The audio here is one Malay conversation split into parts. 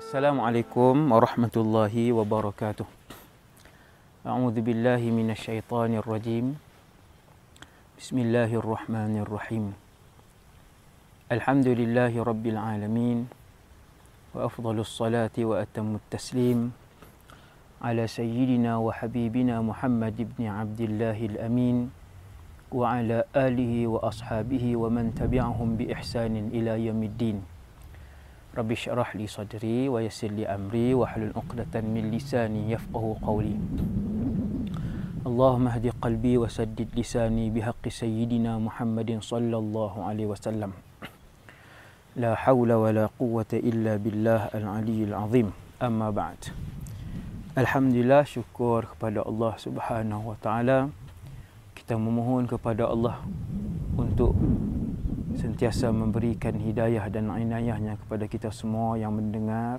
Assalamualaikum warahmatullahi wabarakatuh. A'udzubillahi minasyaitonirrajim. Bismillahirrahmanirrahim. Alhamdulillahi rabbil alamin. Wa afdhalus salati wa atammut taslim ala sayyidina wa habibina Muhammad ibn Abdillahil Amin wa ala alihi wa ashabihi wa man tabi'ahum bi ihsanin ila yaumiddin. Rabbi shrah li sadri wa yassir li amri wa hlul 'uqdatan min lisani yafqahu qawli. Allahumma hdi qalbi wa saddid lisani bihaqqi sayyidina Muhammadin sallallahu alaihi wasallam. La hawla wa la quwwata illa billah al-'aliyyil 'azhim. Amma ba'd. Alhamdulillah, syukur kepada Allah Subhanahu wa taala. Kita memohon kepada Allah untuk sentiasa memberikan hidayah dan inayahnya kepada kita semua yang mendengar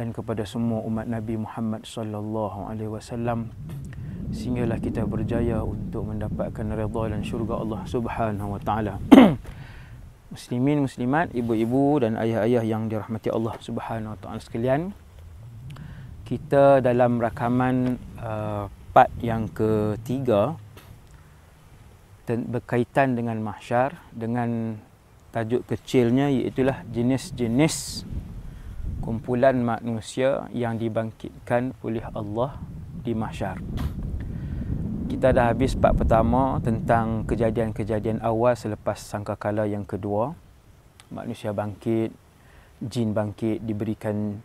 dan kepada semua umat Nabi Muhammad sallallahu alaihi wasallam, sehinggalah kita berjaya untuk mendapatkan redha dan syurga Allah Subhanahu wa taala. Muslimin, muslimat, ibu-ibu dan ayah-ayah yang dirahmati Allah Subhanahu wa taala sekalian, kita dalam rakaman part yang ketiga berkaitan dengan mahsyar, dengan tajuk kecilnya iaitulah jenis-jenis kumpulan manusia yang dibangkitkan oleh Allah di mahsyar. Kita dah habis part pertama tentang kejadian-kejadian awal selepas sangkakala yang kedua. Manusia bangkit, jin bangkit, diberikan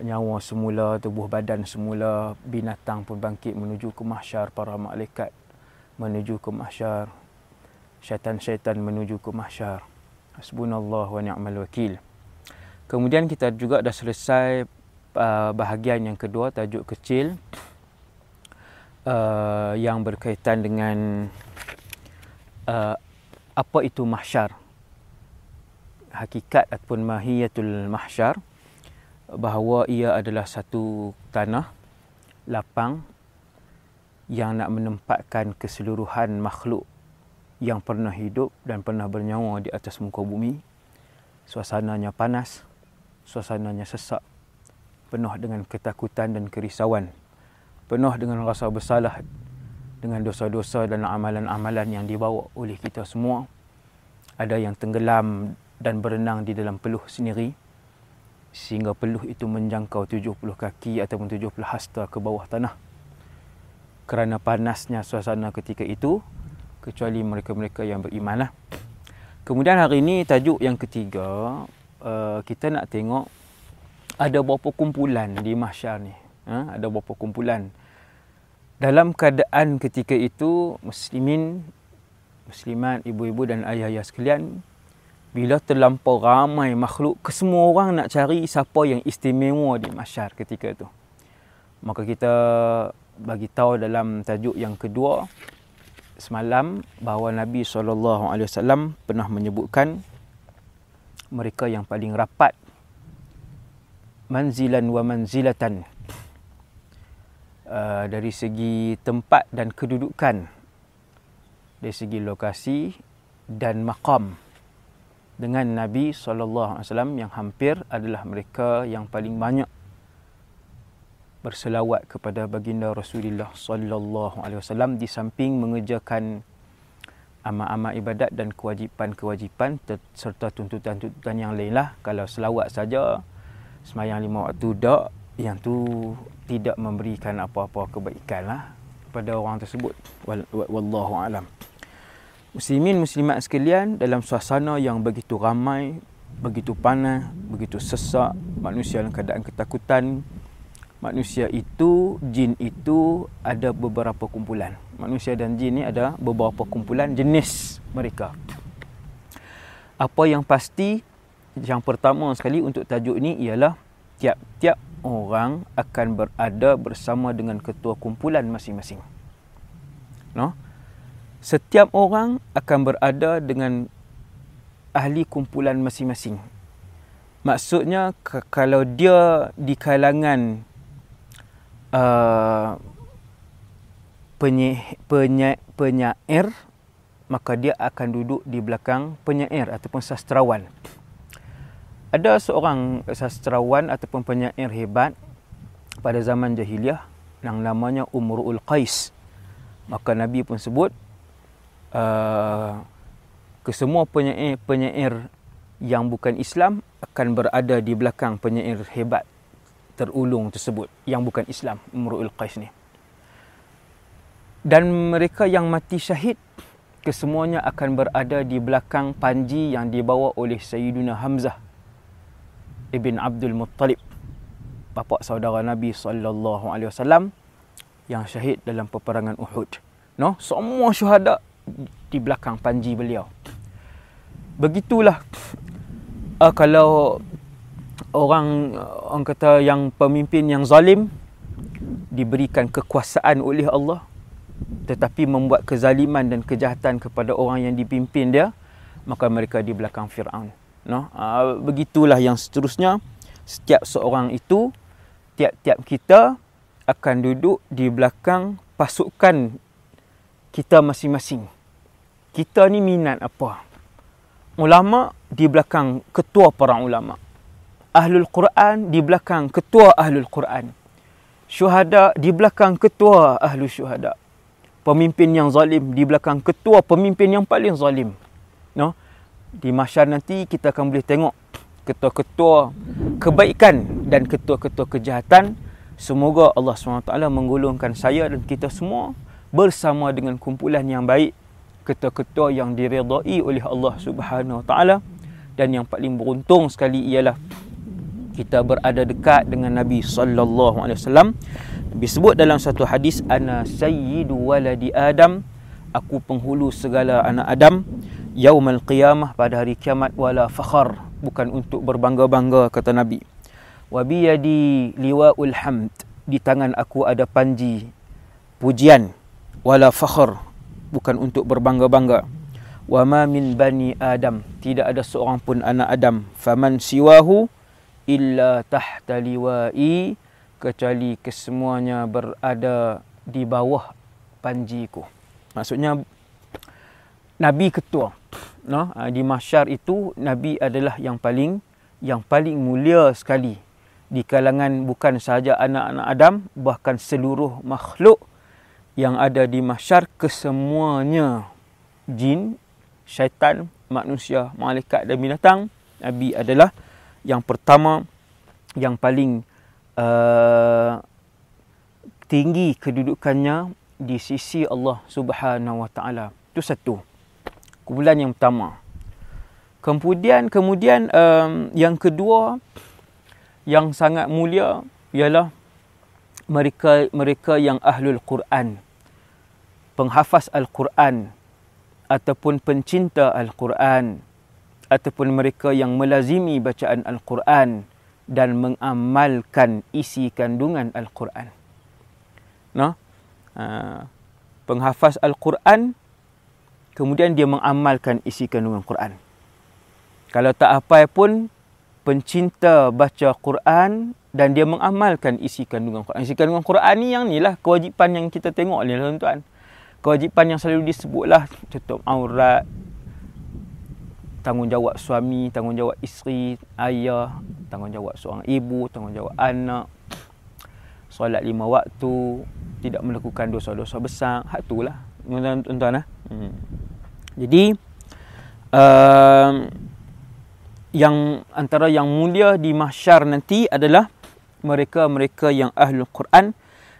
nyawa semula, tubuh badan semula, binatang pun bangkit menuju ke mahsyar, para malaikat menuju ke mahsyar, syaitan-syaitan menuju ke mahsyar. Hasbunallah wa ni'mal wakil. Kemudian kita juga dah selesai bahagian yang kedua, tajuk kecil yang berkaitan dengan apa itu mahsyar, hakikat ataupun mahiyatul mahsyar, bahawa ia adalah satu tanah lapang yang nak menempatkan keseluruhan makhluk yang pernah hidup dan pernah bernyawa di atas muka bumi. Suasananya panas, suasananya sesak, penuh dengan ketakutan dan kerisauan, penuh dengan rasa bersalah, dengan dosa-dosa dan amalan-amalan yang dibawa oleh kita semua. Ada yang tenggelam dan berenang di dalam peluh sendiri, sehingga peluh itu menjangkau 70 kaki ataupun 70 hasta ke bawah tanah. Kerana panasnya suasana ketika itu, kecuali mereka-mereka yang beriman lah. Kemudian hari ini tajuk yang ketiga, kita nak tengok ada berapa kumpulan di mahsyar ni. Ada berapa kumpulan. Dalam keadaan ketika itu, muslimin, muslimat, ibu-ibu dan ayah-ayah sekalian, bila terlampau ramai makhluk, kesemua orang nak cari siapa yang istimewa di mahsyar ketika itu. Maka kita bagi tahu dalam tajuk yang kedua semalam bahawa Nabi SAW pernah menyebutkan mereka yang paling rapat, manzilan wa manzilatan, dari segi tempat dan kedudukan, dari segi lokasi dan maqam, dengan Nabi SAW yang hampir adalah mereka yang paling banyak berselawat kepada baginda Rasulullah SAW, di samping mengerjakan amal-amal ibadat dan kewajipan-kewajipan serta tuntutan-tuntutan yang lainlah. Kalau selawat saja, semayang 5 waktu dak, yang tu tidak memberikan apa-apa kebaikanlah kepada orang tersebut. Wallahu alam. Muslimin, muslimat sekalian, dalam suasana yang begitu ramai, begitu panas, begitu sesak, manusia dalam keadaan ketakutan, manusia itu, jin itu ada beberapa kumpulan. Manusia dan jin ni ada beberapa kumpulan jenis mereka. Apa yang pasti, yang pertama sekali untuk tajuk ni ialah tiap-tiap orang akan berada bersama dengan ketua kumpulan masing-masing. No? Setiap orang akan berada dengan ahli kumpulan masing-masing. Maksudnya, kalau dia di kalangan penyair, maka dia akan duduk di belakang penyair ataupun sastrawan. Ada seorang sastrawan ataupun penyair hebat pada zaman jahiliah yang namanya Umru' al-Qais. Maka Nabi pun sebut kesemua penyair yang bukan Islam akan berada di belakang penyair hebat terulung tersebut yang bukan Islam, Umru' al-Qais ni. Dan mereka yang mati syahid kesemuanya akan berada di belakang panji yang dibawa oleh Sayyidina Hamzah Ibn Abdul Muttalib, bapa saudara Nabi sallallahu alaihi wasallam yang syahid dalam peperangan Uhud. No, semua syuhada di belakang panji beliau. Begitulah kalau orang kata yang pemimpin yang zalim diberikan kekuasaan oleh Allah tetapi membuat kezaliman dan kejahatan kepada orang yang dipimpin dia, maka mereka di belakang Firaun. No? Begitulah yang seterusnya. Setiap seorang itu, tiap-tiap kita akan duduk di belakang pasukan kita masing-masing. Kita ni minat apa? Ulama di belakang ketua para ulama, Ahlul Quran di belakang ketua Ahlul Quran, syuhada di belakang ketua Ahlul Syuhada, pemimpin yang zalim di belakang ketua pemimpin yang paling zalim. No? Di Mahsyar nanti kita akan boleh tengok ketua-ketua kebaikan dan ketua-ketua kejahatan. Semoga Allah SWT menggolongkan saya dan kita semua bersama dengan kumpulan yang baik, ketua-ketua yang diredai oleh Allah SWT. Dan yang paling beruntung sekali ialah kita berada dekat dengan Nabi SAW. Nabi sebut dalam satu hadis, ana sayyidu waladi Adam, aku penghulu segala anak Adam, yaumal qiyamah, pada hari kiamat, wala fakhar, bukan untuk berbangga-bangga, kata Nabi. Wa biyadi liwaul hamd, di tangan aku ada panji pujian, wala fakhar, bukan untuk berbangga-bangga. Wa ma min bani Adam, tidak ada seorang pun anak Adam, faman siwahu illa tahta liwa'i, kecuali kesemuanya berada di bawah panjiku. Maksudnya Nabi ketua. No? Di Mahsyar itu Nabi adalah yang paling mulia sekali di kalangan bukan sahaja anak-anak Adam, bahkan seluruh makhluk yang ada di Mahsyar, kesemuanya jin, syaitan, manusia, malaikat dan binatang. Nabi adalah yang pertama, yang paling tinggi kedudukannya di sisi Allah Subhanahu Wa Taala. Itu satu. Kumpulan yang pertama. Kemudian yang kedua yang sangat mulia ialah mereka yang Ahlul Quran, penghafaz Al-Quran ataupun pencinta Al-Quran, ataupun mereka yang melazimi bacaan Al-Quran dan mengamalkan isi kandungan Al-Quran. Nah, penghafaz Al-Quran kemudian dia mengamalkan isi kandungan Quran. Kalau tak apa pun, pencinta baca Quran dan dia mengamalkan isi kandungan Quran. Isi kandungan Quran ni yang ni lah kewajipan yang kita tengok ni lah tuan-tuan. Kewajipan yang selalu disebutlah, tutup aurat, tanggungjawab suami, tanggungjawab isteri, ayah, tanggungjawab seorang ibu, tanggungjawab anak, solat 5 waktu, tidak melakukan dosa-dosa besar. Hak tu lah tuan-tuan. Jadi yang antara yang mulia di Mahsyar nanti adalah mereka-mereka yang Ahlul Quran.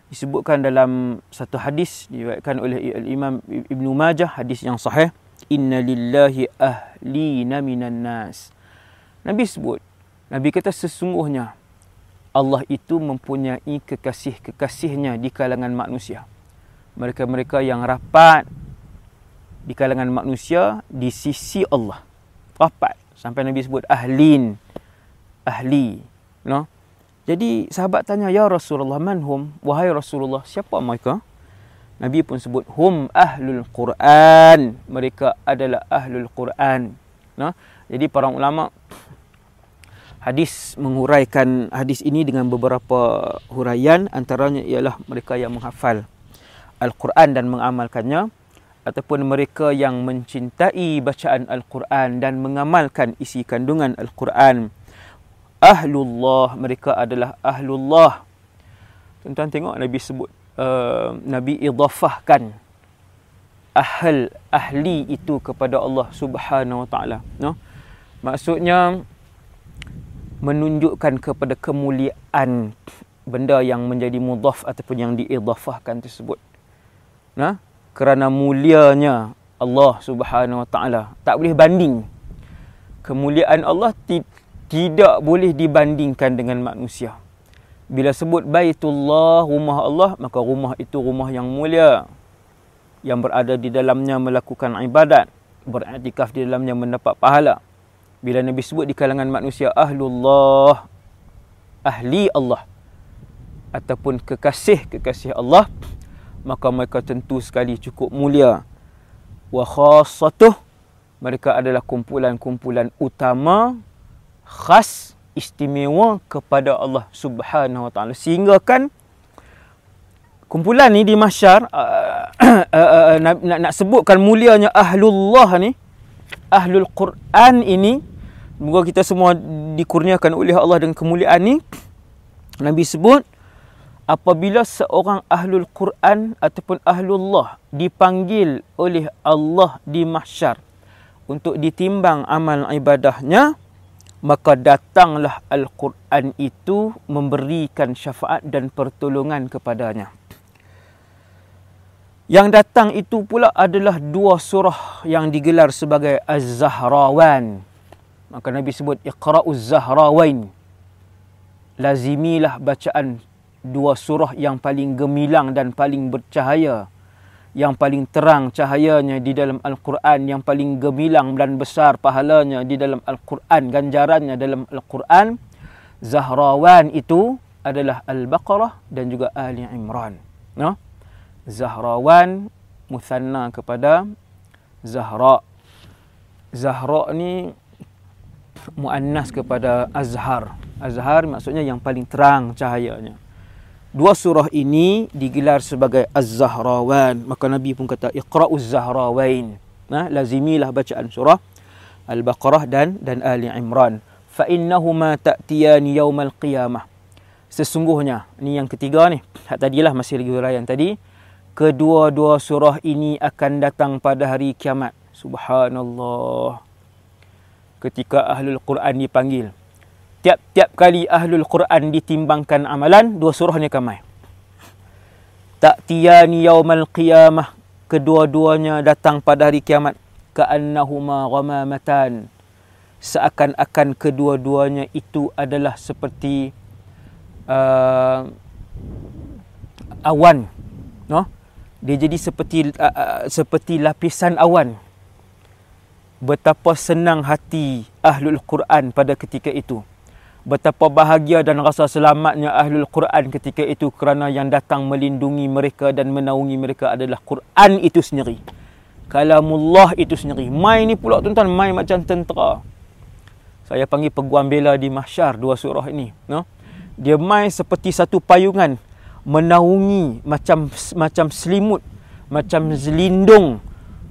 Disebutkan dalam satu hadis diriwayatkan oleh Imam Ibn Majah, hadis yang sahih, inna lillahi ahlina minan nas. Nabi sebut, Nabi kata sesungguhnya Allah itu mempunyai kekasih-kekasihnya di kalangan manusia. Mereka-mereka yang rapat di kalangan manusia di sisi Allah. Rapat. Sampai Nabi sebut ahlin, ahli. No? Jadi sahabat tanya, ya Rasulullah, man hum? Wahai Rasulullah, siapa mereka? Nabi pun sebut, hum ahlul Quran. Mereka adalah ahlul Quran. No? Jadi para ulama hadis menghuraikan hadis ini dengan beberapa huraian. Antaranya ialah mereka yang menghafal Al-Quran dan mengamalkannya, ataupun mereka yang mencintai bacaan Al-Quran dan mengamalkan isi kandungan Al-Quran, Ahlullah, mereka adalah Ahlullah. Tuan-tuan tengok Nabi sebut, Nabi idafahkan ahl, ahli itu kepada Allah Subhanahu Wa Ta'ala. No? Maksudnya menunjukkan kepada kemuliaan benda yang menjadi mudhaf ataupun yang diidafahkan tersebut. Nah, kerana mulianya Allah Subhanahu Wa Ta'ala, tak boleh banding. Kemuliaan Allah tidak boleh dibandingkan dengan manusia. Bila sebut Baitullah, rumah Allah, maka rumah itu rumah yang mulia, yang berada di dalamnya melakukan ibadat, beriktikaf di dalamnya mendapat pahala. Bila Nabi sebut di kalangan manusia Ahlullah, ahli Allah ataupun kekasih-kekasih Allah, maka mereka tentu sekali cukup mulia. Wa khassatuh, mereka adalah kumpulan-kumpulan utama, khas, istimewa kepada Allah Subhanahu Wa Ta'ala. Sehingga kan kumpulan ni di Mahsyar, nak sebutkan mulianya Ahlullah ni, Ahlul Quran ini. Moga kita semua dikurniakan oleh Allah dengan kemuliaan ni. Nabi sebut, apabila seorang Ahlul Quran ataupun Ahlullah dipanggil oleh Allah di Mahsyar untuk ditimbang amal ibadahnya, maka datanglah Al-Quran itu memberikan syafaat dan pertolongan kepadanya. Yang datang itu pula adalah dua surah yang digelar sebagai Az-Zahrawan. Maka Nabi sebut Iqra'uz Zahrawain, lazimilah bacaan dua surah yang paling gemilang dan paling bercahaya, yang paling terang cahayanya di dalam Al-Quran, yang paling gemilang dan besar pahalanya di dalam Al-Quran, ganjarannya dalam Al-Quran. Zahrawan itu adalah Al-Baqarah dan juga Ali Imran. Nah, Zahrawan muthanna kepada Zahra. Zahra ni muannas kepada Azhar. Azhar maksudnya yang paling terang cahayanya. Dua surah ini digelar sebagai Az-Zahrawan. Maka Nabi pun kata Iqra'uz Zahrawain, nah, lazimilah bacaan surah Al-Baqarah dan Ali Imran. Fa innahuma ta'tiyani yaumal qiyamah. Sesungguhnya, ni yang ketiga ni, tadilah masih lagi huraian tadi, kedua-dua surah ini akan datang pada hari kiamat. Subhanallah. Ketika Ahlul Quran dipanggil, tiap-tiap kali Ahlul Quran ditimbangkan amalan, dua surah ni akan mai. Ta'tiyani yaumal qiyamah, kedua-duanya datang pada hari kiamat. Ka'annahuma ghamamatan, seakan-akan kedua-duanya itu adalah seperti awan. No? Dia jadi seperti lapisan awan. Betapa senang hati Ahlul Quran pada ketika itu. Betapa bahagia dan rasa selamatnya Ahlul Quran ketika itu, kerana yang datang melindungi mereka dan menaungi mereka adalah Quran itu sendiri, kalamullah itu sendiri. Mai ni pula tuan-tuan, mai macam tentera. Saya panggil peguam bela di Mahsyar dua surah ini, no? Dia mai seperti satu payungan, menaungi macam selimut, macam zelindung.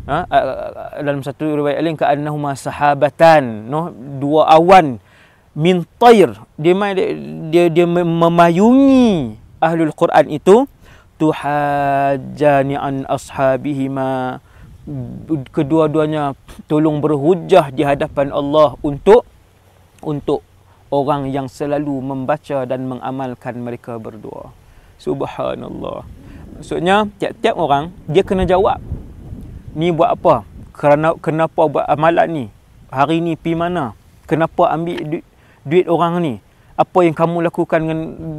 Dalam satu riwayat lain, ka'annahuma sahabatan, no? Dua awan min tair, dia memayungi Ahlul Quran itu. Tuhajjani an ashabihima, kedua-duanya tolong berhujah di hadapan Allah untuk orang yang selalu membaca dan mengamalkan mereka berdua. Subhanallah. Maksudnya tiap-tiap orang dia kena jawab. Ni buat apa? Kenapa buat amalan ni? Hari ni pi mana? Kenapa ambil duit orang ni? Apa yang kamu lakukan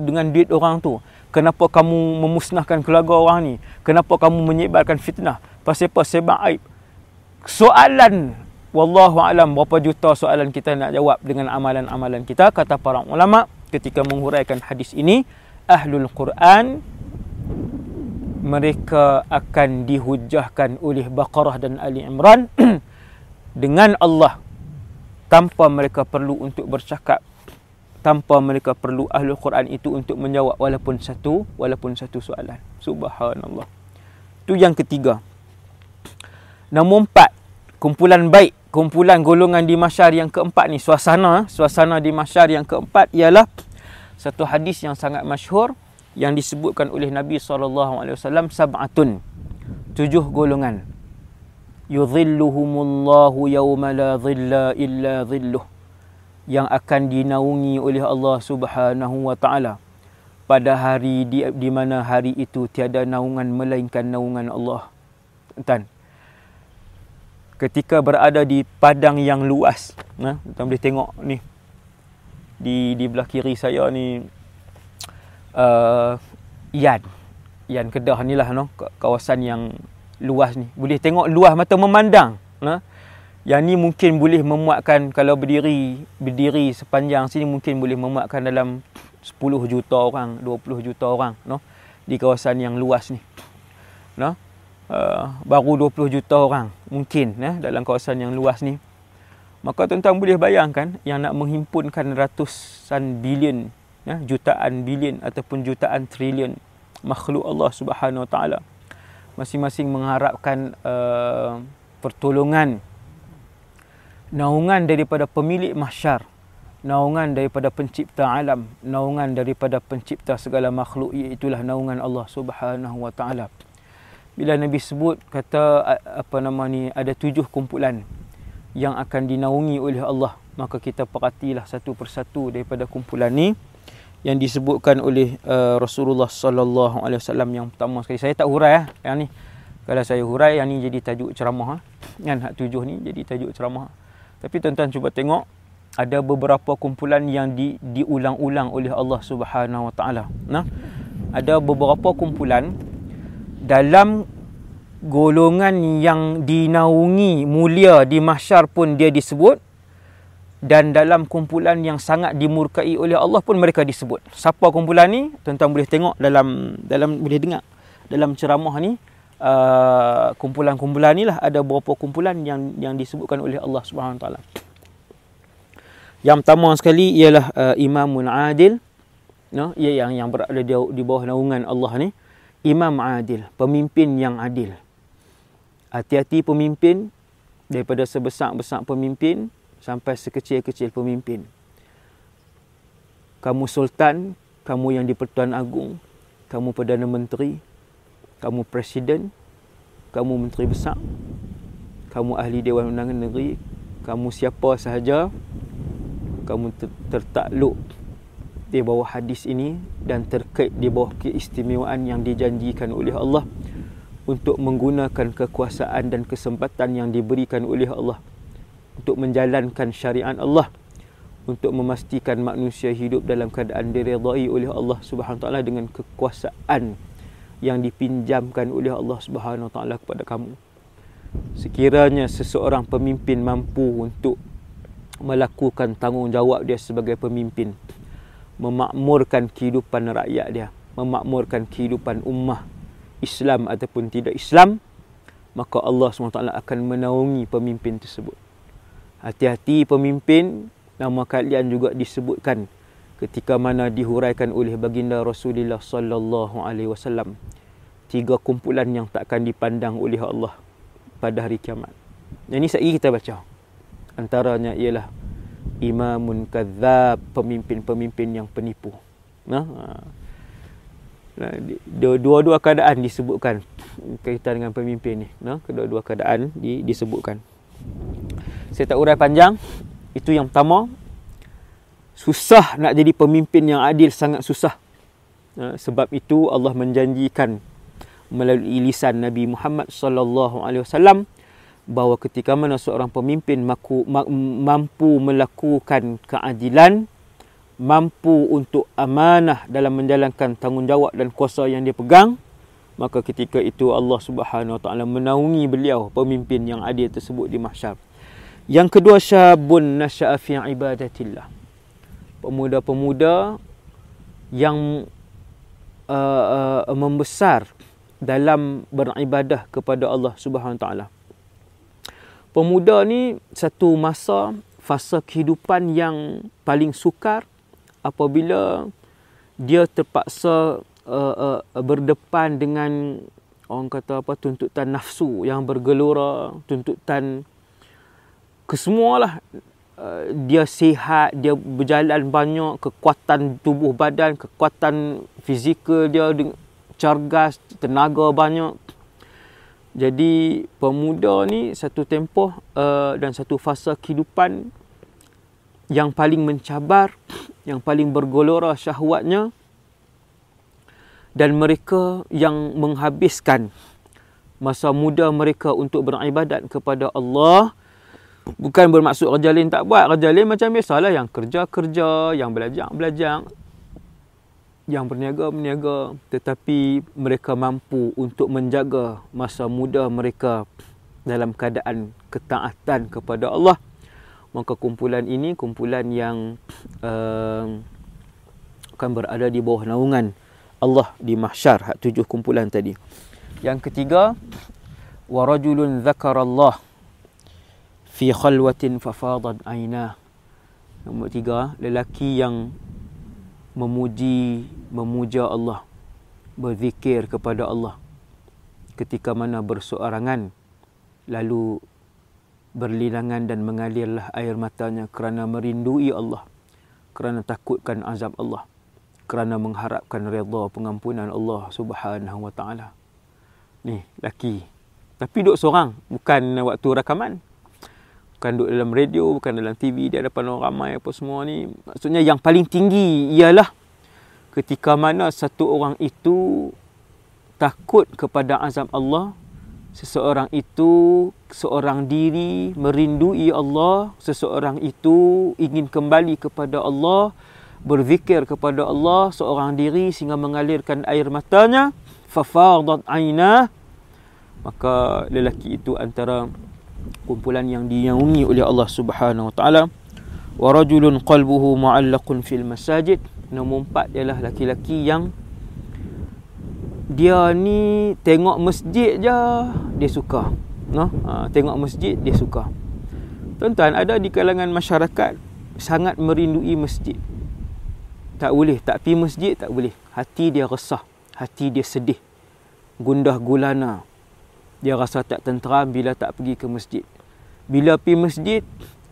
dengan duit orang tu? Kenapa kamu memusnahkan keluarga orang ni? Kenapa kamu menyebarkan fitnah? Pasal apa? Sebab aib. Soalan, wallahu alam, berapa juta soalan kita nak jawab dengan amalan-amalan kita. Kata para ulama ketika menghuraikan hadis ini, Ahlul Quran mereka akan dihujahkan oleh Baqarah dan Ali Imran dengan Allah, tanpa mereka perlu untuk bercakap, tanpa mereka perlu Ahlul Quran itu untuk menjawab walaupun satu soalan. Subhanallah. Itu yang ketiga. Nombor 4, kumpulan baik, kumpulan golongan di Mahsyar yang keempat ni, suasana di Mahsyar yang keempat ialah satu hadis yang sangat masyhur yang disebutkan oleh Nabi SAW, sab'atun, 7 golongan, yudhilluhumullahu yawma la dhilla illa dhilluh, yang akan dinaungi oleh Allah Subhanahu wa taala pada hari di mana hari itu tiada naungan melainkan naungan Allah. Tuan, ketika berada di padang yang luas, tuan boleh tengok ni di belah kiri saya ni, Yan Kedah ni lah, no? Kawasan yang luas ni boleh tengok luas mata memandang, nah. Yang ni mungkin boleh memuatkan, kalau berdiri sepanjang sini mungkin boleh memuatkan dalam 10 juta orang, 20 juta orang, no? Di kawasan yang luas ni, no? Baru 20 juta orang mungkin, dalam kawasan yang luas ni. Maka tuan-tuan boleh bayangkan yang nak menghimpunkan ratusan bilion, jutaan bilion ataupun jutaan trilion makhluk Allah Subhanahu Wa Taala, masing-masing mengharapkan pertolongan, naungan daripada pemilik mahsyar, naungan daripada pencipta alam, naungan daripada pencipta segala makhluk, iaitulah naungan Allah Subhanahu Wa Taala. Bila Nabi sebut kata ada 7 kumpulan yang akan dinaungi oleh Allah, maka kita perhatilah satu persatu daripada kumpulan ni yang disebutkan oleh Rasulullah sallallahu alaihi wasallam. Yang pertama sekali, saya tak hurai yang ni. Kalau saya hurai yang ni jadi tajuk ceramah, kan, hak 7 ni jadi tajuk ceramah. Tapi tuan-tuan cuba tengok, ada beberapa kumpulan yang diulang-ulang oleh Allah Subhanahu Wa Taala. Nah, ada beberapa kumpulan dalam golongan yang dinaungi mulia di mahsyar pun dia disebut, dan dalam kumpulan yang sangat dimurkai oleh Allah pun mereka disebut. Siapa kumpulan ni? Tuan-tuan boleh tengok dalam boleh dengar dalam ceramah ni. Kumpulan-kumpulan ni lah, ada beberapa kumpulan yang disebutkan oleh Allah Subhanahu Wa Taala. Yang pertama sekali ialah Imamul Adil, no? Ia yang berada di bawah naungan Allah ni, Imam Adil, pemimpin yang adil. Hati-hati pemimpin, daripada sebesar-besar pemimpin sampai sekecil-kecil pemimpin. Kamu Sultan, kamu yang di-Pertuan Agong, kamu Perdana Menteri, kamu Presiden, kamu Menteri Besar, kamu Ahli Dewan Undangan Negeri, kamu siapa sahaja, kamu tertakluk di bawah hadis ini dan terkait di bawah keistimewaan yang dijanjikan oleh Allah untuk menggunakan kekuasaan dan kesempatan yang diberikan oleh Allah untuk menjalankan syariat Allah, untuk memastikan manusia hidup dalam keadaan diredai oleh Allah Subhanahu Wa Taala dengan kekuasaan yang dipinjamkan oleh Allah Subhanahu Wa Taala kepada kamu. Sekiranya seseorang pemimpin mampu untuk melakukan tanggungjawab dia sebagai pemimpin, memakmurkan kehidupan rakyat dia, memakmurkan kehidupan ummah Islam ataupun tidak Islam, maka Allah Subhanahu Wa Taala akan menaungi pemimpin tersebut. Hati-hati pemimpin, nama kalian juga disebutkan ketika mana dihuraikan oleh baginda Rasulullah sallallahu alaihi wasallam 3 kumpulan yang takkan dipandang oleh Allah pada hari kiamat. Yang ini sekali kita baca. Antaranya ialah imamun kadzab, pemimpin-pemimpin yang penipu. Nah, dua-dua keadaan disebutkan kaitan dengan pemimpin ni. Nah, kedua-dua keadaan disebutkan. Saya tak urai panjang. Itu yang pertama. Susah nak jadi pemimpin yang adil, sangat susah. Sebab itu Allah menjanjikan melalui lisan Nabi Muhammad sallallahu alaihi wasallam bahawa ketika mana seorang pemimpin mampu melakukan keadilan, mampu untuk amanah dalam menjalankan tanggungjawab dan kuasa yang dia pegang, maka ketika itu Allah Subhanahu Wa Taala menaungi beliau, pemimpin yang adil tersebut di mahsyar. Yang kedua, syabun nasya'a fi ibadatillah, pemuda-pemuda yang membesar dalam beribadah kepada Allah Subhanahu Wa Taala. Pemuda ni satu fasa kehidupan yang paling sukar apabila dia terpaksa berdepan dengan tuntutan nafsu yang bergelora, tuntutan kesemualah, dia sihat, dia berjalan banyak, kekuatan tubuh badan, kekuatan fizikal dia, cergas, tenaga banyak. Jadi pemuda ni satu tempoh dan satu fasa kehidupan yang paling mencabar, yang paling bergelora syahwatnya, dan mereka yang menghabiskan masa muda mereka untuk beribadat kepada Allah. Bukan bermaksud kerja lain tak buat. Kerja lain macam biasalah, yang kerja-kerja, yang belajar-belajar, yang berniaga-berniaga. Tetapi mereka mampu untuk menjaga masa muda mereka dalam keadaan ketaatan kepada Allah. Maka kumpulan ini kumpulan yang akan berada di bawah naungan Allah di mahsyar, hak tujuh kumpulan tadi. Yang ketiga, warajulun zakarallah fi khalwatin fafadat aynah. Nombor tiga, lelaki yang memuja Allah, berzikir kepada Allah ketika mana berseorangan, lalu berlinangan dan mengalirlah air matanya kerana merindui Allah, kerana takutkan azab Allah, kerana mengharapkan redha pengampunan Allah Subhanahu wa taala. Ni lelaki, tapi duduk seorang, bukan waktu rakaman, bukan duduk dalam radio, bukan dalam TV, di hadapan orang ramai apa semua ni. Maksudnya yang paling tinggi ialah ketika mana satu orang itu takut kepada azab Allah, seseorang itu seorang diri merindui Allah, seseorang itu ingin kembali kepada Allah, berzikir kepada Allah seorang diri sehingga mengalirkan air matanya, fafadat aynah. Maka lelaki itu antara kumpulan yang dinaungi oleh Allah Subhanahu wa taala. Wa rajulun qalbuhu mu'allaqun fil masajid. Nombor 4 ialah laki-laki yang dia ni tengok masjid je dia suka. Noh, tengok masjid dia suka. Tuan-tuan, ada di kalangan masyarakat sangat merindui masjid. Tak boleh tak pergi masjid, tak boleh. Hati dia resah, hati dia sedih, gundah gulana. Dia rasa tak tenteram bila tak pergi ke masjid. Bila pergi masjid,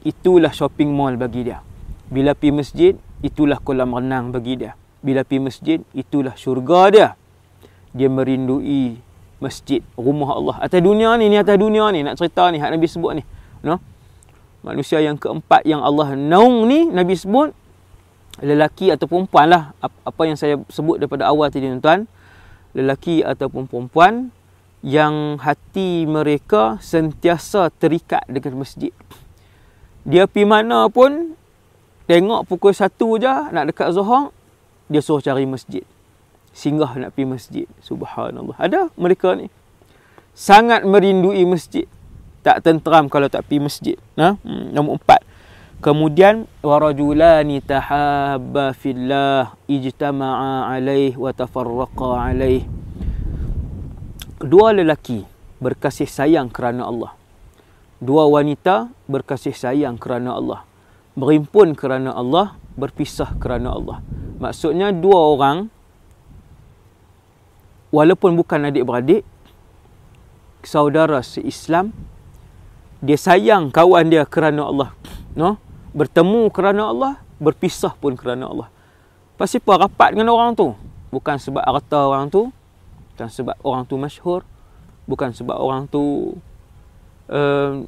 itulah shopping mall bagi dia. Bila pergi masjid, itulah kolam renang bagi dia. Bila pergi masjid, itulah syurga dia. Dia merindui masjid, rumah Allah. Atas dunia ni, atas dunia ni nak cerita ni, hak Nabi sebut ni. No? Manusia yang keempat yang Allah naung ni, Nabi sebut, lelaki atau perempuan lah. Apa yang saya sebut daripada awal tadi tuan-tuan. Lelaki atau perempuan yang hati mereka sentiasa terikat dengan masjid. Dia pergi mana pun, tengok pukul 1 je, nak dekat Zuhur, dia suruh cari masjid, singgah nak pergi masjid. Subhanallah, ada mereka ni sangat merindui masjid, tak tenteram kalau tak pergi masjid. Nombor 4. Kemudian warajulani tahabba fillah ijtama'a alaih wa tafarraqa alaih. Dua lelaki berkasih sayang kerana Allah, dua wanita berkasih sayang kerana Allah, berimpun kerana Allah, berpisah kerana Allah. Maksudnya dua orang walaupun bukan adik-beradik, saudara se-Islam, dia sayang kawan dia kerana Allah. No? Bertemu kerana Allah, berpisah pun kerana Allah. Pasal apa rapat dengan orang tu? Bukan sebab harta orang tu, bukan sebab orang tu masyhur, bukan sebab orang tu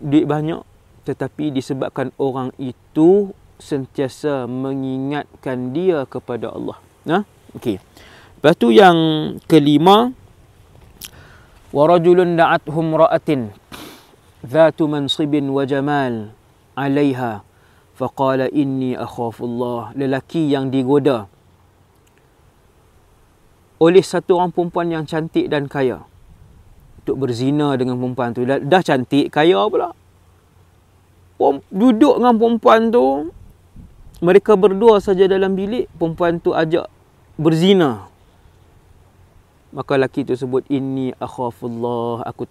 duit banyak, tetapi disebabkan orang itu sentiasa mengingatkan dia kepada Allah. Nah, okey. Lepas tu yang kelima, warajulun da'athum ra'atin dhatu mansibin wa jamal 'alaiha faqala inni akhafullah. Lelaki yang digoda oleh satu orang perempuan yang cantik dan kaya untuk berzina dengan perempuan tu. Dah cantik, kaya pula, duduk dengan perempuan tu, mereka berdua saja dalam bilik, perempuan tu ajak berzina. Maka lelaki tu sebut, inni akhafullah, aku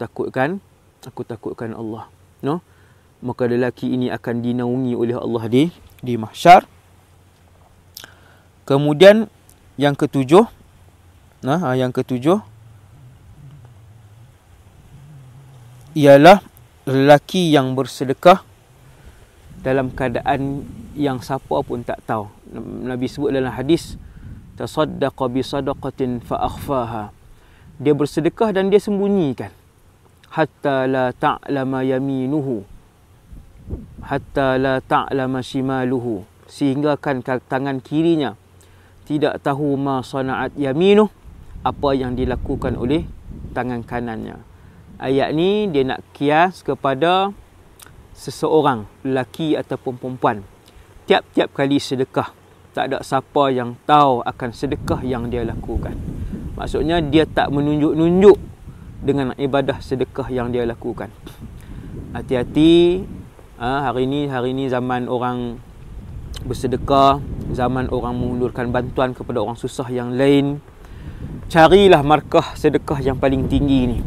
takutkan Allah. No? Maka lelaki ini akan dinaungi oleh Allah di mahsyar. Kemudian yang ketujuh, ialah lelaki yang bersedekah dalam keadaan yang siapa pun tak tahu. Nabi sebut dalam hadis, tasaddaqa bi sadaqatin fa akhfaha. Dia bersedekah dan dia sembunyikan. Hatta la ta'lama yaminuhu, hatta la ta'lama shimaluhu, sehingga kan tangan kirinya tidak tahu ma sana'at yaminuh, apa yang dilakukan oleh tangan kanannya. Ayat ni dia nak kias kepada seseorang lelaki ataupun perempuan. Tiap-tiap kali sedekah, tak ada siapa yang tahu akan sedekah yang dia lakukan. Maksudnya dia tak menunjuk-nunjuk dengan ibadah sedekah yang dia lakukan. Hati-hati, hari ni zaman orang bersedekah, zaman orang mengulurkan bantuan kepada orang susah yang lain. Carilah markah sedekah yang paling tinggi ni,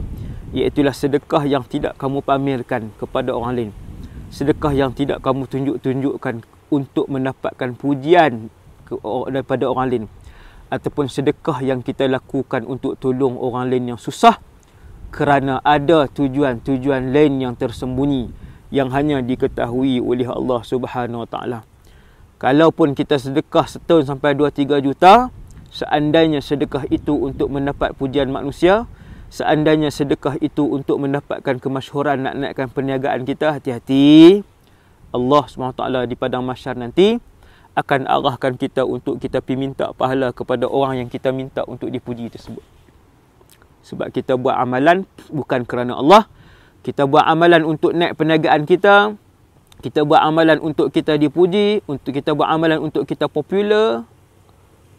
iaitulah sedekah yang tidak kamu pamerkan kepada orang lain, sedekah yang tidak kamu tunjuk-tunjukkan untuk mendapatkan pujian daripada orang lain, ataupun sedekah yang kita lakukan untuk tolong orang lain yang susah kerana ada tujuan-tujuan lain yang tersembunyi yang hanya diketahui oleh Allah Subhanahu Wa Taala. Kalaupun kita sedekah setahun sampai 2-3 juta, seandainya sedekah itu untuk mendapat pujian manusia, seandainya sedekah itu untuk mendapatkan kemasyhuran, nak naikkan perniagaan kita, hati-hati. Allah SWT di padang mahsyar nanti akan arahkan kita untuk kita minta pahala kepada orang yang kita minta untuk dipuji tersebut. Sebab kita buat amalan bukan kerana Allah. Kita buat amalan untuk naik perniagaan kita, kita buat amalan untuk kita dipuji, untuk kita buat amalan untuk kita popular.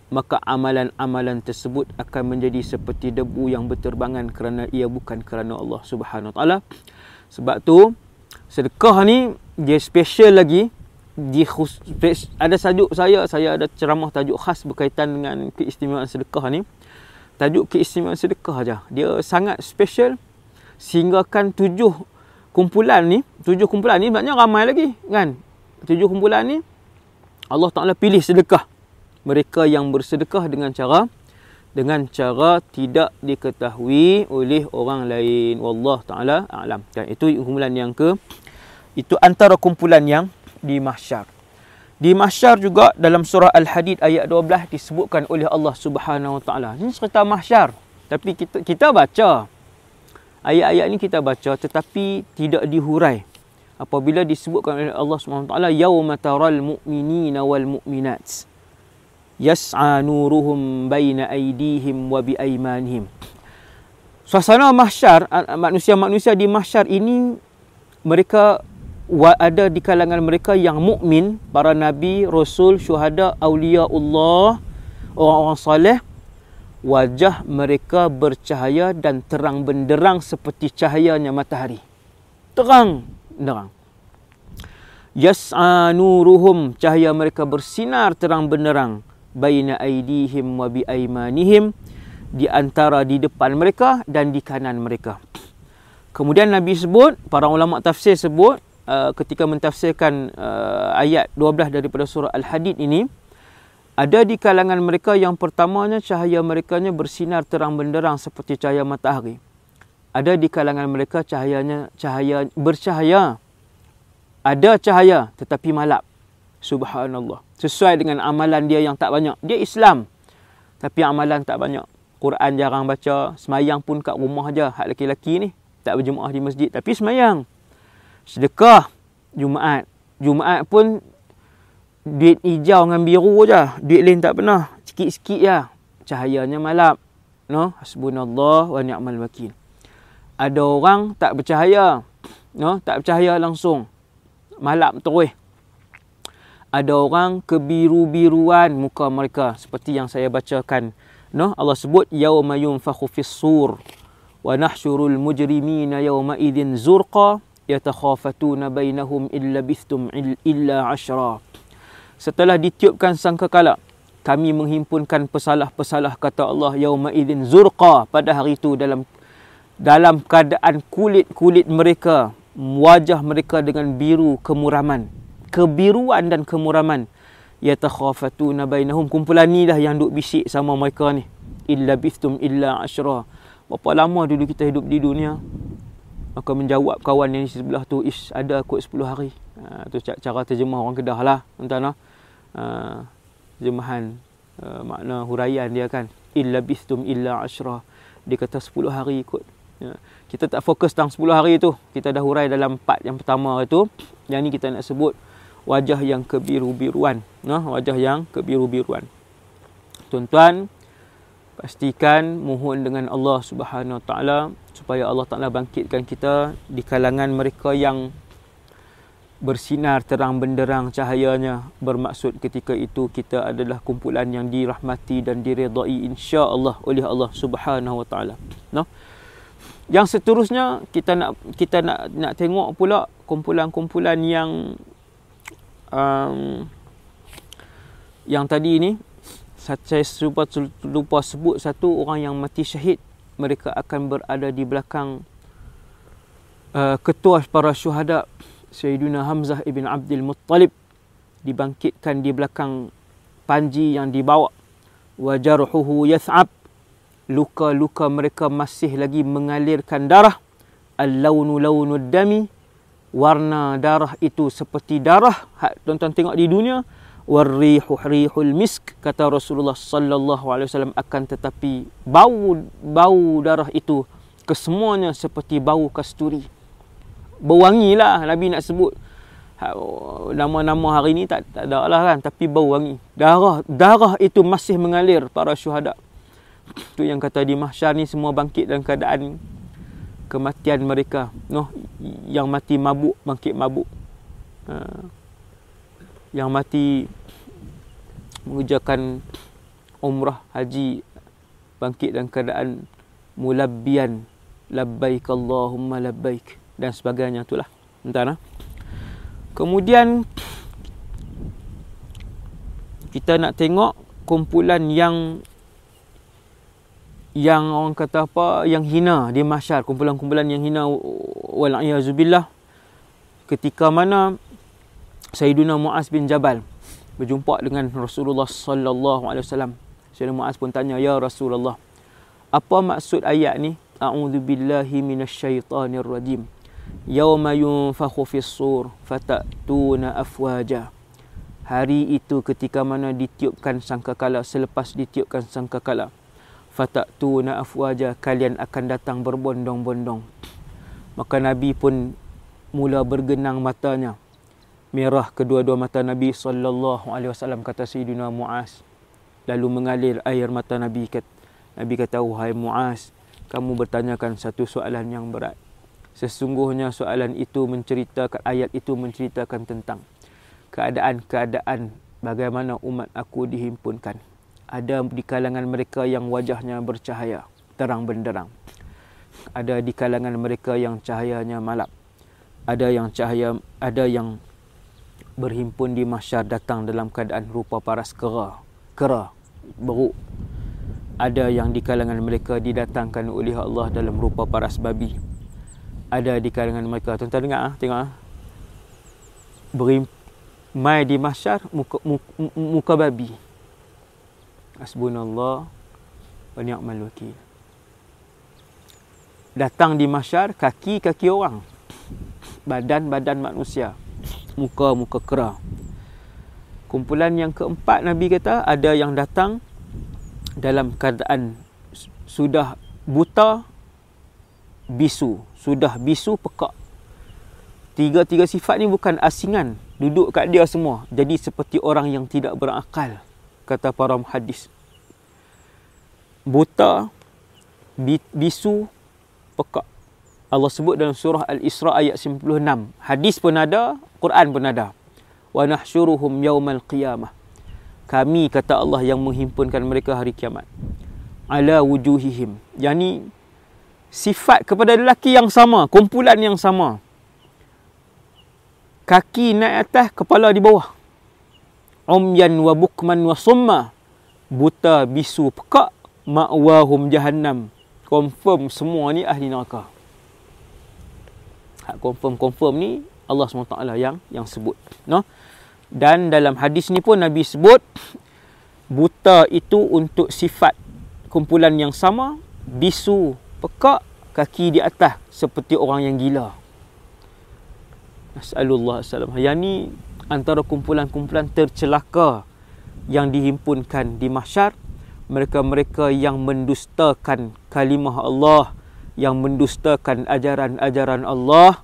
Maka amalan-amalan tersebut akan menjadi seperti debu yang berterbangan kerana ia bukan kerana Allah Subhanahu Wa Taala. Sebab tu sedekah ni dia special lagi. Ada tajuk saya ada ceramah tajuk khas berkaitan dengan keistimewaan sedekah ni. Tajuk keistimewaan sedekah aja. Dia sangat special sehingga kan 7 kumpulan ni maknanya ramai lagi kan. 7 kumpulan ni Allah Taala pilih sedekah. Mereka yang bersedekah dengan cara tidak diketahui oleh orang lain. Wallah ta'ala a'lam. Dan itu kumpulan yang itu antara kumpulan yang di mahsyar. Di mahsyar juga dalam surah Al-Hadid ayat 12 disebutkan oleh Allah Subhanahu Wa Taala. Ini cerita mahsyar. Tapi kita baca ayat-ayat ini, kita baca tetapi tidak dihurai. Apabila disebutkan oleh Allah Subhanahu Wa Taala, yauma taral mu'minina wal mu'minat yas'a nuruhum baina aydihim wa biaymanihim. Suasana mahsyar, manusia-manusia di mahsyar ini, mereka ada di kalangan mereka yang mukmin, para nabi, rasul, syuhada, auliaullah, orang-orang soleh. Wajah mereka bercahaya dan terang benderang seperti cahayanya matahari. Terang benderang. Yas'a nuruhum, cahaya mereka bersinar terang benderang. Baina aydihim wa bi aymanihim, di antara di depan mereka dan di kanan mereka. Kemudian Nabi sebut, para ulama tafsir sebut ketika mentafsirkan ayat 12 daripada surah Al-Hadid ini, ada di kalangan mereka yang pertamanya cahaya merekanya bersinar terang benderang seperti cahaya matahari. Ada di kalangan mereka cahaya bercahaya. Ada cahaya tetapi malap. Subhanallah. Sesuai dengan amalan dia yang tak banyak. Dia Islam tapi amalan tak banyak. Quran jarang baca, semayang pun kat rumah aja. Hak lelaki-lelaki ni tak berjemaah di masjid tapi semayang. Sedekah Jumaat. Jumaat pun duit hijau dengan biru aja. Duit lain tak pernah. Sikit-sikit ya. Cahayanya malap. No, hasbunallah wa ni'mal wakil. Ada orang tak bercahaya. No, tak bercahaya langsung. Malap terus. Ada orang kebiru-biruan muka mereka seperti yang saya bacakan. No, Allah sebut yauma yunfakhu fis-sur wa nahsyurul mujrimina yauma idzin zurqa yatakhafatuna bainahum illa bithum illa 'ashra. Setelah ditiupkan sangkakala, kami menghimpunkan pesalah-pesalah, kata Allah, yauma idzin zurqa, pada hari itu dalam keadaan kulit-kulit mereka, wajah mereka dengan biru kemuraman. Kebiruan dan kemuraman. Yatakhafatuna bainahum, kumpulan ni dah yang duk bisik sama mereka ni, illa bithum illa ashra. Berapa lama dulu kita hidup di dunia? Maka menjawab kawan yang di sebelah tu, ish, ada kot 10 hari. Itu cara terjemah orang Kedah lah, tuan-tuan lah. Terjemahan makna huraian dia kan, illa bistum illa ashra. Dia kata 10 hari ikut. Kita tak fokus tentang 10 hari tu. Kita dah hurai dalam part yang pertama tu. Yang ni kita nak sebut wajah yang kebiru-biruan. Wajah yang kebiru-biruan. Tuan-tuan, pastikan mohon dengan Allah Subhanahu Wa Taala supaya Allah Taala bangkitkan kita di kalangan mereka yang bersinar terang benderang cahayanya. Bermaksud ketika itu kita adalah kumpulan yang dirahmati dan diredai insya-Allah oleh Allah Subhanahu Wa Taala. No? Yang seterusnya kita nak tengok pula kumpulan-kumpulan yang tadi ni. Saya lupa sebut satu, orang yang mati syahid, mereka akan berada di belakang ketua para syuhada Sayyidina Hamzah Ibn Abdul Muttalib, dibangkitkan di belakang panji yang dibawa. Wa jarhuhu yath'ab, luka-luka mereka masih lagi mengalirkan darah. Al-launu launud dami, warna darah itu seperti darah. Tuan-tuan tengok di dunia. Warrihu rihul misk, kata Rasulullah sallallahu alaihi wasallam, akan tetapi bau darah itu kesemuanya seperti bau kasturi. Berwangilah Nabi nak sebut. Nama-nama hari ni tak ada lah kan, tapi bau wangi. Darah itu masih mengalir para syuhada. Itu yang kata di mahsyar ni semua bangkit dalam keadaan kematian mereka. Noh, yang mati mabuk bangkit mabuk. Yang mati mengerjakan umrah haji bangkit dalam keadaan mulabbian, labbaik Allahumma labbaik dan sebagainya itulah. Entahlah. Kemudian kita nak tengok kumpulan yang orang kata apa, yang hina di mahsyar, kumpulan-kumpulan yang hina, wal iazubillah, ketika mana Sayyidina Muaz bin Jabal berjumpa dengan Rasulullah sallallahu alaihi wasallam. Sayyidina Muaz pun tanya, "Ya Rasulullah, apa maksud ayat ni? A'udzubillahi minasyaitanir rajim. Yauma yunfakhu fis-sur fatatuna afwaja." Hari itu ketika mana ditiupkan sangkakala, selepas ditiupkan sangkakala, fatatuna afwaja, kalian akan datang berbondong-bondong. Maka Nabi pun mula bergenang matanya. Merah kedua-dua mata Nabi sallallahu alaihi wasallam, kata Sayyidina Muaz, lalu mengalir air mata Nabi. Nabi kata, "Wahai Muaz, kamu bertanyakan satu soalan yang berat. Sesungguhnya soalan itu menceritakan, ayat itu menceritakan tentang keadaan-keadaan bagaimana umat aku dihimpunkan. Ada di kalangan mereka yang wajahnya bercahaya terang benderang. Ada di kalangan mereka yang cahayanya malap. Ada yang berhimpun di mahsyar datang dalam keadaan rupa paras kera, beruk. Ada yang di kalangan mereka didatangkan oleh Allah dalam rupa paras babi. Ada di kalangan mereka," tuan-tuan dengar ah, tengok ah, berimai di mahsyar muka babi. Hasbunallah wa ni'mal wakil. Datang di mahsyar kaki-kaki orang, badan-badan manusia, muka-muka kera. Kumpulan yang keempat, Nabi kata, ada yang datang dalam keadaan sudah buta, bisu. Sudah bisu, pekak. Tiga-tiga sifat ni bukan asingan, duduk kat dia semua. Jadi seperti orang yang tidak berakal, kata para muhaddis. Buta, bisu, pekak. Allah sebut dalam surah Al-Isra ayat 96. Hadis pun ada, Quran pun ada. Wa nahsyuruhum yaumal qiyamah. Kami, kata Allah, yang menghimpunkan mereka hari kiamat. Ala wujuhihim. Yang ni sifat kepada lelaki yang sama, kumpulan yang sama. Kaki naik atas, kepala di bawah. Umyan wa bukman wa summa. Buta, bisu, pekak. Ma'wahum jahannam. Confirm semua ni ahli neraka. Confirm ni Allah SWT yang sebut, no? Dan dalam hadis ni pun Nabi sebut buta itu untuk sifat kumpulan yang sama, bisu, pekak, kaki di atas seperti orang yang gila. Nas'alullah as-salamah. Yang ni antara kumpulan-kumpulan tercelaka yang dihimpunkan di mahsyar. Mereka-mereka yang mendustakan kalimah Allah, yang mendustakan ajaran-ajaran Allah.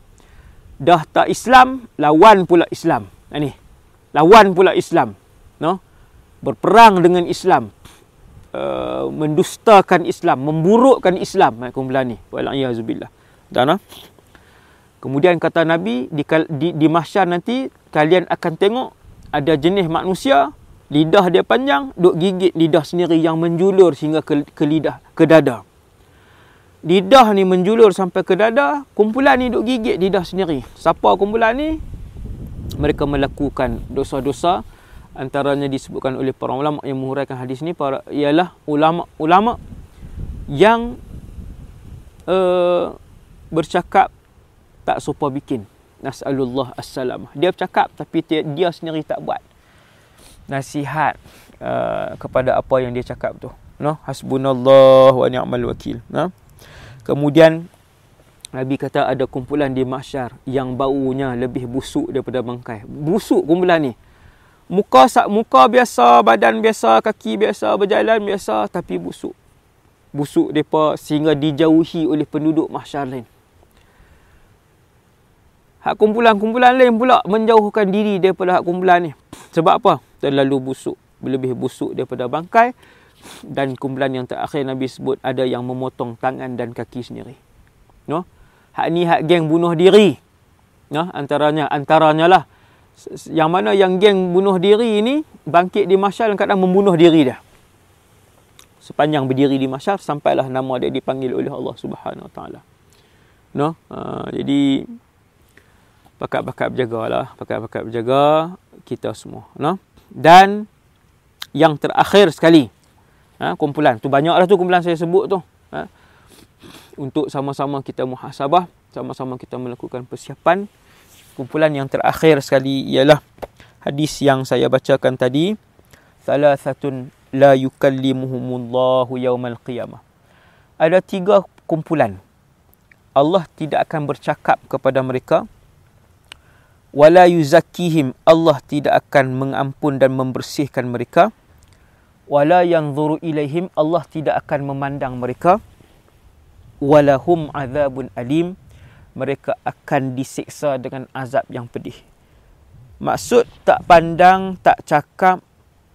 Dah tak Islam, lawan pula Islam. Ini, lawan pula Islam, no? Berperang dengan Islam, mendustakan Islam, memburukkan Islam. Kumpulan ni, walaiyazubillah. Dana. Kemudian kata Nabi, di mahsyar nanti kalian akan tengok ada jenis manusia lidah dia panjang, duk gigit lidah sendiri yang menjulur sehingga ke lidah, ke dada. Lidah ni menjulur sampai ke dada, kumpulan ni duk gigit lidah sendiri. Siapa kumpulan ni? Mereka melakukan dosa-dosa, antaranya disebutkan oleh para ulama yang menghuraikan hadis ni, para ialah ulama-ulama yang bercakap tak serupa bikin. Nas'alullah as-salamah. Dia bercakap tapi dia sendiri tak buat nasihat kepada apa yang dia cakap tu, no? Hasbunallah wa ni'mal wakil, no? Kemudian Nabi kata ada kumpulan di mahsyar yang baunya lebih busuk daripada bangkai. Busuk kumpulan ni, muka biasa, badan biasa, kaki biasa, berjalan biasa, tapi busuk. Busuk depa sehingga dijauhi oleh penduduk mahsyar lain. Hak kumpulan-kumpulan lain pula menjauhkan diri daripada hak kumpulan ni. Sebab apa? Terlalu busuk, lebih busuk daripada bangkai. Dan kumpulan yang terakhir Nabi sebut ada yang memotong tangan dan kaki sendiri, no? Hak ni hak geng bunuh diri, no? Antaranya lah. Yang mana yang geng bunuh diri ni bangkit di mahsyar, kadang membunuh diri dah. Sepanjang berdiri di mahsyar sampailah nama dia dipanggil oleh Allah Subhanahu Wa Taala, no? Jadi pakat-pakat berjagalah, pakat-pakat berjaga kita semua, no? Dan yang terakhir sekali, kumpulan tu banyaklah tu kumpulan saya sebut tu, untuk sama-sama kita muhasabah, sama-sama kita melakukan persiapan. Kumpulan yang terakhir sekali ialah hadis yang saya bacakan tadi, thalathatun la yukallimuhumullahu yaumal qiyamah. Ada tiga kumpulan Allah tidak akan bercakap kepada mereka. Wala yuzakihim, Allah tidak akan mengampun dan membersihkan mereka. Wala yanzuru ilaihim, Allah tidak akan memandang mereka. Walahum azabun alim, mereka akan disiksa dengan azab yang pedih. Maksud tak pandang, tak cakap,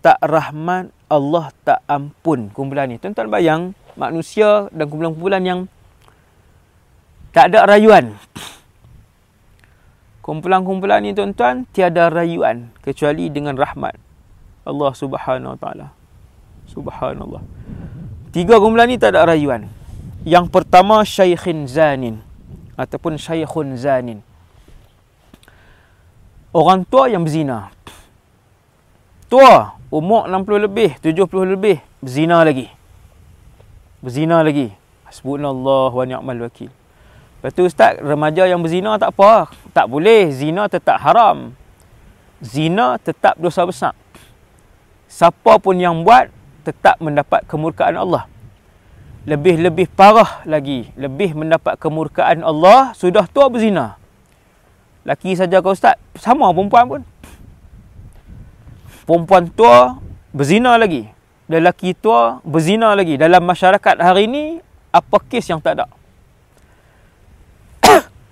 tak rahmat, Allah tak ampun kumpulan ni. Tuan-tuan bayang manusia dan kumpulan-kumpulan yang tak ada rayuan. Kumpulan-kumpulan ni tuan-tuan tiada rayuan kecuali dengan rahmat Allah Subhanahu Wa Taala. Subhanallah. Tiga kumpulan ni tak ada rayuan. Yang pertama syaikhin zanin ataupun syaikhun zanin. Orang tua yang berzina. Tua, umur 60 lebih, 70 lebih, berzina lagi. Berzina lagi. Hasbunallah wa ni'mal wakil. Lepas tu ustaz, remaja yang berzina tak apa, tak boleh, zina tetap haram. Zina tetap dosa besar. Siapa pun yang buat tetap mendapat kemurkaan Allah. Lebih-lebih parah lagi, lebih mendapat kemurkaan Allah, sudah tua berzina. Laki saja kau ustaz, sama perempuan pun. Perempuan tua berzina lagi, lelaki tua berzina lagi. Dalam masyarakat hari ini apa kes yang tak ada?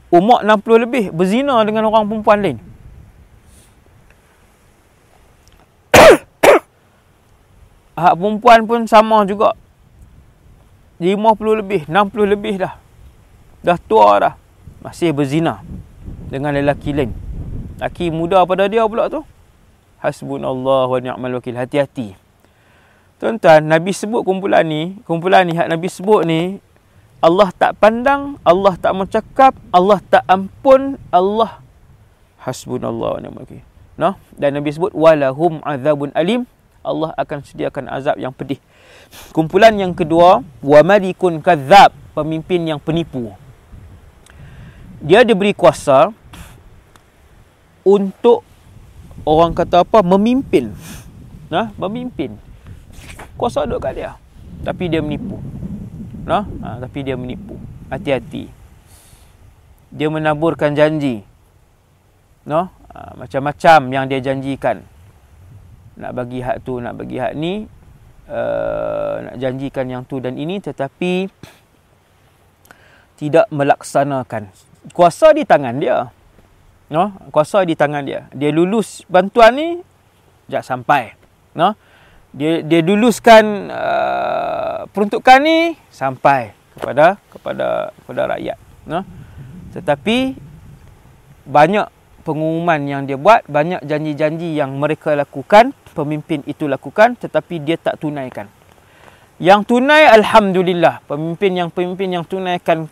Umur 60 lebih berzina dengan orang perempuan lain. Hak perempuan pun sama juga. 50 lebih, 60 lebih dah. Dah tua dah. Masih berzina dengan lelaki lain. Lelaki muda pada dia pula tu. Hasbunallah wa ni'mal wakil. Hati-hati. Tuan-tuan, Nabi sebut kumpulan ni hak Nabi sebut ni, Allah tak pandang, Allah tak mencakap, Allah tak ampun, Allah hasbunallah wa ni'mal wakil. Nah, dan Nabi sebut walahum azabun alim, Allah akan sediakan azab yang pedih. Kumpulan yang kedua, wa malikun kadzab, pemimpin yang penipu. Dia diberi kuasa untuk orang kata apa? Memimpin. Nah, memimpin. Kuasa duduk kat dia, tapi dia menipu. Nah, tapi dia menipu. Hati-hati. Dia menaburkan janji. no? Macam-macam yang dia janjikan. Nak bagi hak tu, nak bagi hak ni, nak janjikan yang tu dan ini, tetapi tidak melaksanakan. Kuasa di tangan dia, no? Kuasa di tangan dia. Dia lulus bantuan ni, sekejap sampai, no? Dia luluskan peruntukan ni, sampai kepada rakyat, no? Tetapi banyak pengumuman yang dia buat, banyak janji-janji yang mereka lakukan, pemimpin itu lakukan, tetapi dia tak tunaikan. Yang tunai, alhamdulillah, pemimpin yang tunaikan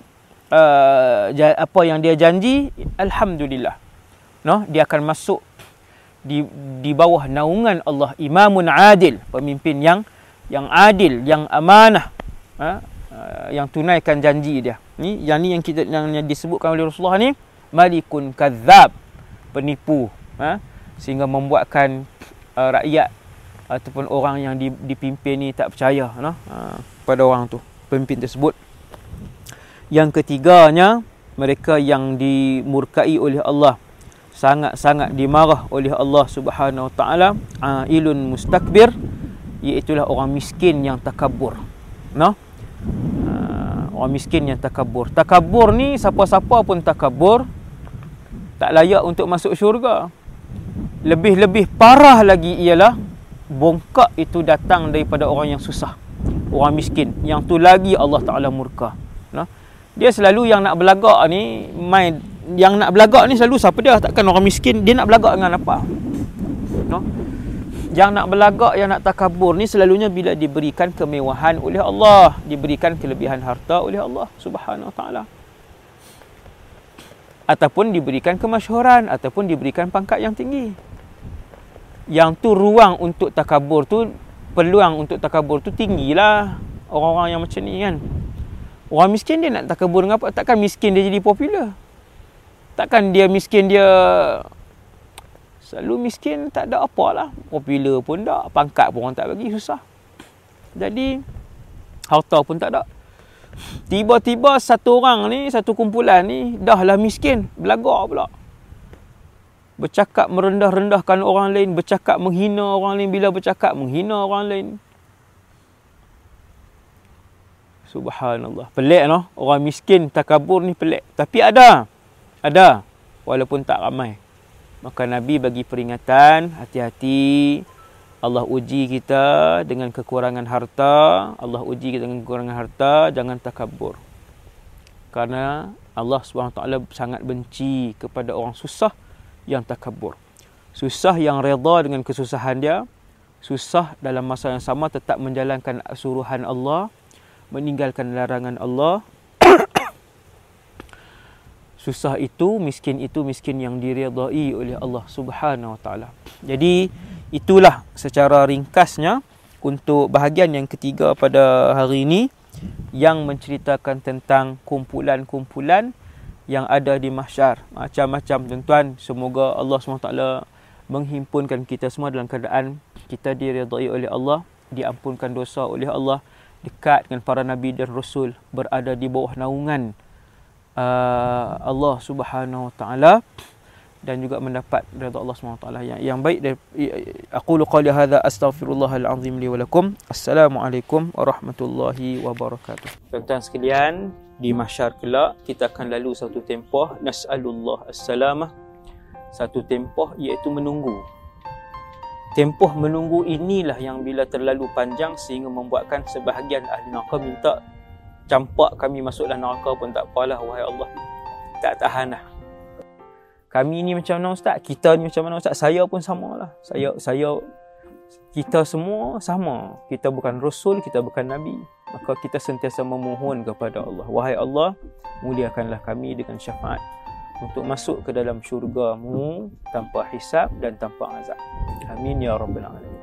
apa yang dia janji, alhamdulillah, no? Dia akan masuk di bawah naungan Allah, imamun adil, pemimpin yang adil, yang amanah, yang tunaikan janji dia. Ni yang disebutkan oleh Rasulullah ni, malikun kadzab, penipu, sehingga membuatkan rakyat ataupun orang yang dipimpin ni tak percaya pada orang tu, pemimpin tersebut. Yang ketiganya, mereka yang dimurkai oleh Allah, sangat-sangat dimarah oleh Allah Subhanahu Wa Taala, ailun mustakbir, iaitulah orang miskin yang takabur, no? Orang miskin yang takabur. Takabur ni siapa-siapa pun takabur, tak layak untuk masuk syurga. Lebih-lebih parah lagi ialah bongkak itu datang daripada orang yang susah, orang miskin. Yang tu lagi Allah Ta'ala murka, no? Dia selalu yang nak belagak ni, yang nak belagak ni selalu siapa dia? Takkan orang miskin dia nak belagak dengan apa, no? Yang nak belagak, yang nak takabur ni selalunya bila diberikan kemewahan oleh Allah, diberikan kelebihan harta oleh Allah Subhanahu Wa Ta'ala, ataupun diberikan kemasyhuran, ataupun diberikan pangkat yang tinggi. Yang tu ruang untuk takabur tu, peluang untuk takabur tu tinggilah orang-orang yang macam ni kan. Orang miskin dia nak takabur dengan apa? Takkan miskin dia jadi popular. Takkan dia miskin dia selalu miskin, tak ada apalah. Popular pun tak, pangkat pun orang tak bagi, susah. Jadi harta pun tak ada. Tiba-tiba satu orang ni, satu kumpulan ni, dahlah miskin, belagak pula, bercakap merendah-rendahkan orang lain, bercakap menghina orang lain. Bila bercakap menghina orang lain, subhanallah, pelik, no? Orang miskin takabur ni pelik. Tapi ada, walaupun tak ramai. Maka Nabi bagi peringatan, hati-hati. Allah uji kita dengan kekurangan harta. Allah uji kita dengan kekurangan harta. Jangan takabur. Karena Allah SWT sangat benci kepada orang susah yang takabur. Susah yang reda dengan kesusahan dia. Susah dalam masa yang sama tetap menjalankan suruhan Allah, meninggalkan larangan Allah. Susah itu, miskin itu, miskin yang diredai oleh Allah Subhanahu Wa Taala. Jadi itulah secara ringkasnya untuk bahagian yang ketiga pada hari ini, yang menceritakan tentang kumpulan-kumpulan yang ada di mahsyar. Macam-macam tuan-tuan. Semoga Allah SWT menghimpunkan kita semua dalam keadaan kita diridai oleh Allah, diampunkan dosa oleh Allah, dekat dengan para Nabi dan Rasul, berada di bawah naungan Allah Subhanahu Wa Taala, dan juga mendapat redha Allah Subhanahu Wa Taala yang baik. Aqulu qali hadza, astaghfirullahal azim li wa lakum. Assalamualaikum warahmatullahi wabarakatuh. Tuan-tuan sekalian, di mahsyar kelak kita akan lalu satu tempoh, nas'alullah as-salamah, satu tempoh iaitu menunggu. Tempoh menunggu inilah yang bila terlalu panjang sehingga membuatkan sebahagian ahli neraka minta campak kami masuklah neraka pun tak apalah, wahai Allah, tak tahanlah. Kami ni macam mana ustaz? Kita ni macam mana ustaz? Saya pun samalah. Kita semua sama. Kita bukan rasul, kita bukan nabi. Maka kita sentiasa memohon kepada Allah, wahai Allah, muliakanlah kami dengan syafaat untuk masuk ke dalam syurga-Mu tanpa hisab dan tanpa azab. Amin ya rabbal alamin.